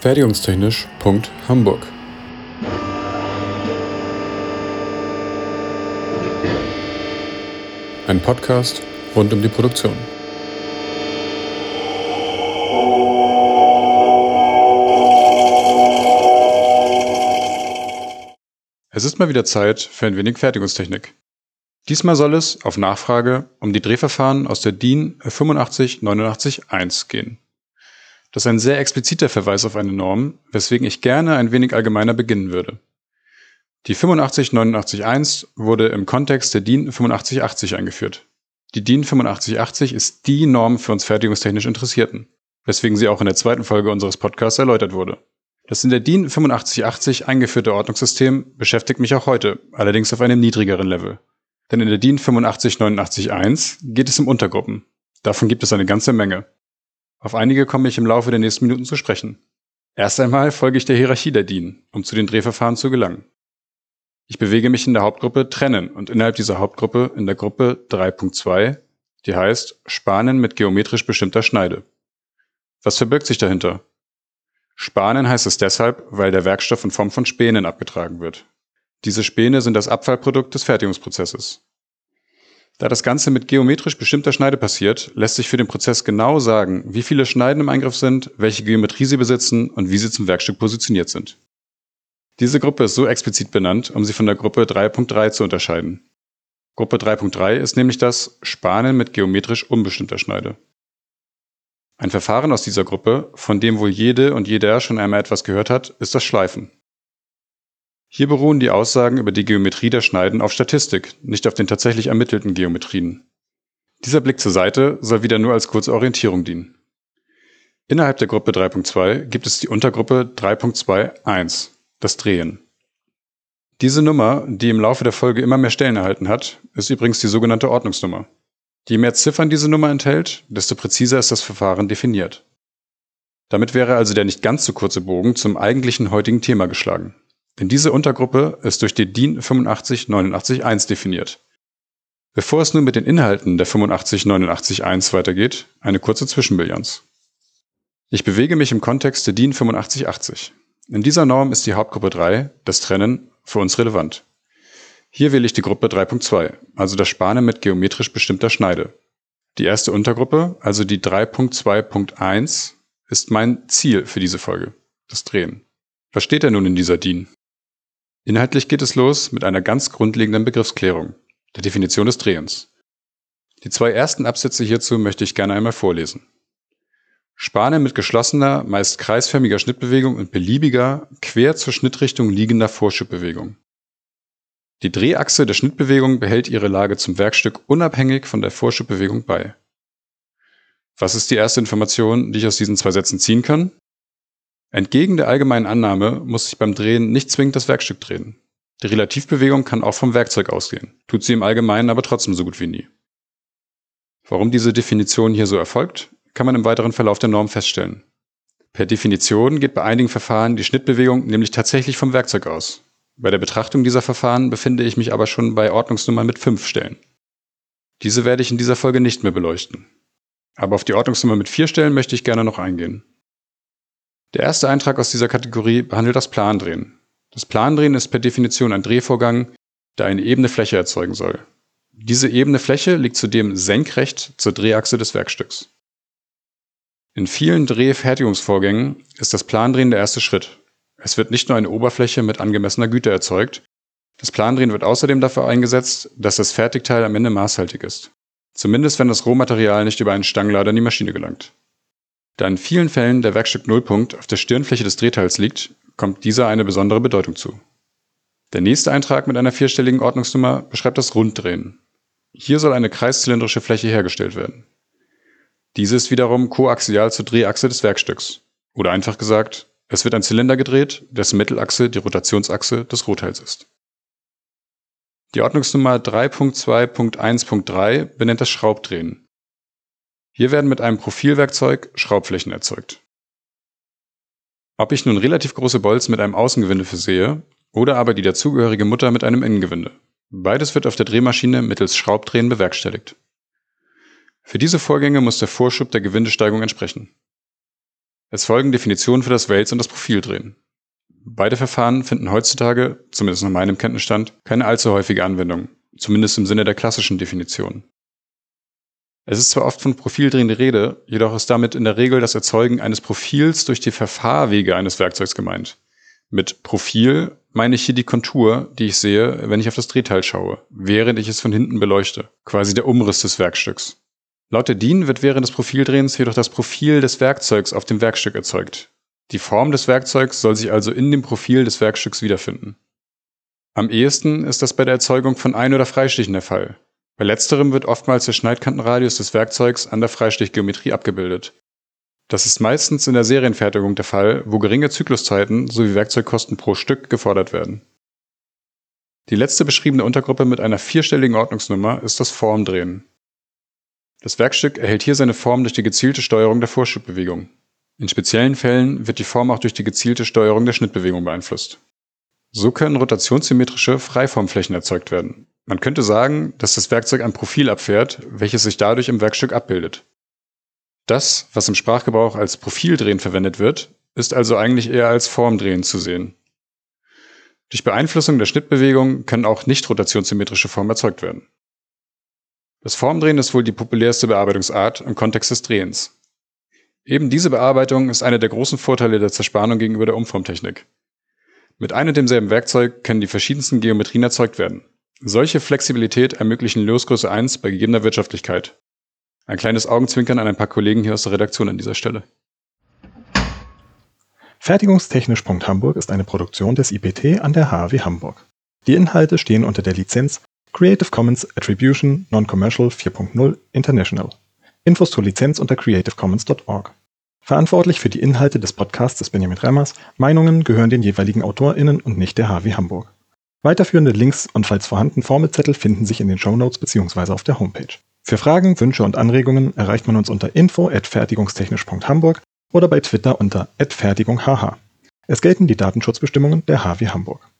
Fertigungstechnisch.hamburg. Ein Podcast rund um die Produktion. Es ist mal wieder Zeit für ein wenig Fertigungstechnik. Diesmal soll es, auf Nachfrage, um die Drehverfahren aus der DIN 8589.1 gehen. Das ist ein sehr expliziter Verweis auf eine Norm, weswegen ich gerne ein wenig allgemeiner beginnen würde. Die 8589.1 wurde im Kontext der DIN 8580 eingeführt. Die DIN 8580 ist die Norm für uns fertigungstechnisch Interessierten, weswegen sie auch in der zweiten Folge unseres Podcasts erläutert wurde. Das in der DIN 8580 eingeführte Ordnungssystem beschäftigt mich auch heute, allerdings auf einem niedrigeren Level. Denn in der DIN 8589.1 geht es um Untergruppen. Davon gibt es eine ganze Menge. Auf einige komme ich im Laufe der nächsten Minuten zu sprechen. Erst einmal folge ich der Hierarchie der DIN, um zu den Drehverfahren zu gelangen. Ich bewege mich in der Hauptgruppe Trennen und innerhalb dieser Hauptgruppe in der Gruppe 3.2, die heißt Spanen mit geometrisch bestimmter Schneide. Was verbirgt sich dahinter? Spanen heißt es deshalb, weil der Werkstoff in Form von Spänen abgetragen wird. Diese Späne sind das Abfallprodukt des Fertigungsprozesses. Da das Ganze mit geometrisch bestimmter Schneide passiert, lässt sich für den Prozess genau sagen, wie viele Schneiden im Eingriff sind, welche Geometrie sie besitzen und wie sie zum Werkstück positioniert sind. Diese Gruppe ist so explizit benannt, um sie von der Gruppe 3.3 zu unterscheiden. Gruppe 3.3 ist nämlich das Spanen mit geometrisch unbestimmter Schneide. Ein Verfahren aus dieser Gruppe, von dem wohl jede und jeder schon einmal etwas gehört hat, ist das Schleifen. Hier beruhen die Aussagen über die Geometrie der Schneiden auf Statistik, nicht auf den tatsächlich ermittelten Geometrien. Dieser Blick zur Seite soll wieder nur als kurze Orientierung dienen. Innerhalb der Gruppe 3.2 gibt es die Untergruppe 3.2.1, das Drehen. Diese Nummer, die im Laufe der Folge immer mehr Stellen erhalten hat, ist übrigens die sogenannte Ordnungsnummer. Je mehr Ziffern diese Nummer enthält, desto präziser ist das Verfahren definiert. Damit wäre also der nicht ganz so kurze Bogen zum eigentlichen heutigen Thema geschlagen. Denn diese Untergruppe ist durch die DIN 8589.1 definiert. Bevor es nun mit den Inhalten der 8589.1 weitergeht, eine kurze Zwischenbilanz. Ich bewege mich im Kontext der DIN 8580. In dieser Norm ist die Hauptgruppe 3, das Trennen, für uns relevant. Hier wähle ich die Gruppe 3.2, also das Spanen mit geometrisch bestimmter Schneide. Die erste Untergruppe, also die 3.2.1, ist mein Ziel für diese Folge, das Drehen. Was steht denn nun in dieser DIN? Inhaltlich geht es los mit einer ganz grundlegenden Begriffsklärung, der Definition des Drehens. Die zwei ersten Absätze hierzu möchte ich gerne einmal vorlesen. Spanen mit geschlossener, meist kreisförmiger Schnittbewegung und beliebiger, quer zur Schnittrichtung liegender Vorschubbewegung. Die Drehachse der Schnittbewegung behält ihre Lage zum Werkstück unabhängig von der Vorschubbewegung bei. Was ist die erste Information, die ich aus diesen zwei Sätzen ziehen kann? Entgegen der allgemeinen Annahme muss sich beim Drehen nicht zwingend das Werkstück drehen. Die Relativbewegung kann auch vom Werkzeug ausgehen, tut sie im Allgemeinen aber trotzdem so gut wie nie. Warum diese Definition hier so erfolgt, kann man im weiteren Verlauf der Norm feststellen. Per Definition geht bei einigen Verfahren die Schnittbewegung nämlich tatsächlich vom Werkzeug aus. Bei der Betrachtung dieser Verfahren befinde ich mich aber schon bei Ordnungsnummern mit 5 Stellen. Diese werde ich in dieser Folge nicht mehr beleuchten. Aber auf die Ordnungsnummer mit 4 Stellen möchte ich gerne noch eingehen. Der erste Eintrag aus dieser Kategorie behandelt das Plandrehen. Das Plandrehen ist per Definition ein Drehvorgang, der eine ebene Fläche erzeugen soll. Diese ebene Fläche liegt zudem senkrecht zur Drehachse des Werkstücks. In vielen Drehfertigungsvorgängen ist das Plandrehen der erste Schritt. Es wird nicht nur eine Oberfläche mit angemessener Güte erzeugt. Das Plandrehen wird außerdem dafür eingesetzt, dass das Fertigteil am Ende maßhaltig ist. Zumindest wenn das Rohmaterial nicht über einen Stangenlader in die Maschine gelangt. Da in vielen Fällen der Werkstück-Nullpunkt auf der Stirnfläche des Drehteils liegt, kommt dieser eine besondere Bedeutung zu. Der nächste Eintrag mit einer vierstelligen Ordnungsnummer beschreibt das Runddrehen. Hier soll eine kreiszylindrische Fläche hergestellt werden. Diese ist wiederum koaxial zur Drehachse des Werkstücks. Oder einfach gesagt, es wird ein Zylinder gedreht, dessen Mittelachse die Rotationsachse des Rohteils ist. Die Ordnungsnummer 3.2.1.3 benennt das Schraubdrehen. Hier werden mit einem Profilwerkzeug Schraubflächen erzeugt. Ob ich nun relativ große Bolz mit einem Außengewinde versehe oder aber die dazugehörige Mutter mit einem Innengewinde, beides wird auf der Drehmaschine mittels Schraubdrehen bewerkstelligt. Für diese Vorgänge muss der Vorschub der Gewindesteigung entsprechen. Es folgen Definitionen für das Wälzen und das Profildrehen. Beide Verfahren finden heutzutage, zumindest nach meinem Kenntnisstand, keine allzu häufige Anwendung, zumindest im Sinne der klassischen Definition. Es ist zwar oft von Profildrehen die Rede, jedoch ist damit in der Regel das Erzeugen eines Profils durch die Verfahrwege eines Werkzeugs gemeint. Mit Profil meine ich hier die Kontur, die ich sehe, wenn ich auf das Drehteil schaue, während ich es von hinten beleuchte, quasi der Umriss des Werkstücks. Laut der DIN wird während des Profildrehens jedoch das Profil des Werkzeugs auf dem Werkstück erzeugt. Die Form des Werkzeugs soll sich also in dem Profil des Werkstücks wiederfinden. Am ehesten ist das bei der Erzeugung von Ein- oder Freistichen der Fall. Bei letzterem wird oftmals der Schneidkantenradius des Werkzeugs an der Freistichgeometrie abgebildet. Das ist meistens in der Serienfertigung der Fall, wo geringe Zykluszeiten sowie Werkzeugkosten pro Stück gefordert werden. Die letzte beschriebene Untergruppe mit einer vierstelligen Ordnungsnummer ist das Formdrehen. Das Werkstück erhält hier seine Form durch die gezielte Steuerung der Vorschubbewegung. In speziellen Fällen wird die Form auch durch die gezielte Steuerung der Schnittbewegung beeinflusst. So können rotationssymmetrische Freiformflächen erzeugt werden. Man könnte sagen, dass das Werkzeug ein Profil abfährt, welches sich dadurch im Werkstück abbildet. Das, was im Sprachgebrauch als Profildrehen verwendet wird, ist also eigentlich eher als Formdrehen zu sehen. Durch Beeinflussung der Schnittbewegung können auch nicht rotationssymmetrische Formen erzeugt werden. Das Formdrehen ist wohl die populärste Bearbeitungsart im Kontext des Drehens. Eben diese Bearbeitung ist einer der großen Vorteile der Zerspannung gegenüber der Umformtechnik. Mit einem und demselben Werkzeug können die verschiedensten Geometrien erzeugt werden. Solche Flexibilität ermöglichen Lösgröße 1 bei gegebener Wirtschaftlichkeit. Ein kleines Augenzwinkern an ein paar Kollegen hier aus der Redaktion an dieser Stelle. Fertigungstechnisch.hamburg ist eine Produktion des IPT an der HAW Hamburg. Die Inhalte stehen unter der Lizenz Creative Commons Attribution Non-Commercial 4.0 International. Infos zur Lizenz unter creativecommons.org. Verantwortlich für die Inhalte des Podcasts ist Benjamin Remmers. Meinungen gehören den jeweiligen AutorInnen und nicht der HAW Hamburg. Weiterführende Links und falls vorhanden Formelzettel finden sich in den Shownotes bzw. auf der Homepage. Für Fragen, Wünsche und Anregungen erreicht man uns unter info@fertigungstechnisch.hamburg oder bei Twitter unter @fertigungHH. Es gelten die Datenschutzbestimmungen der HAW Hamburg.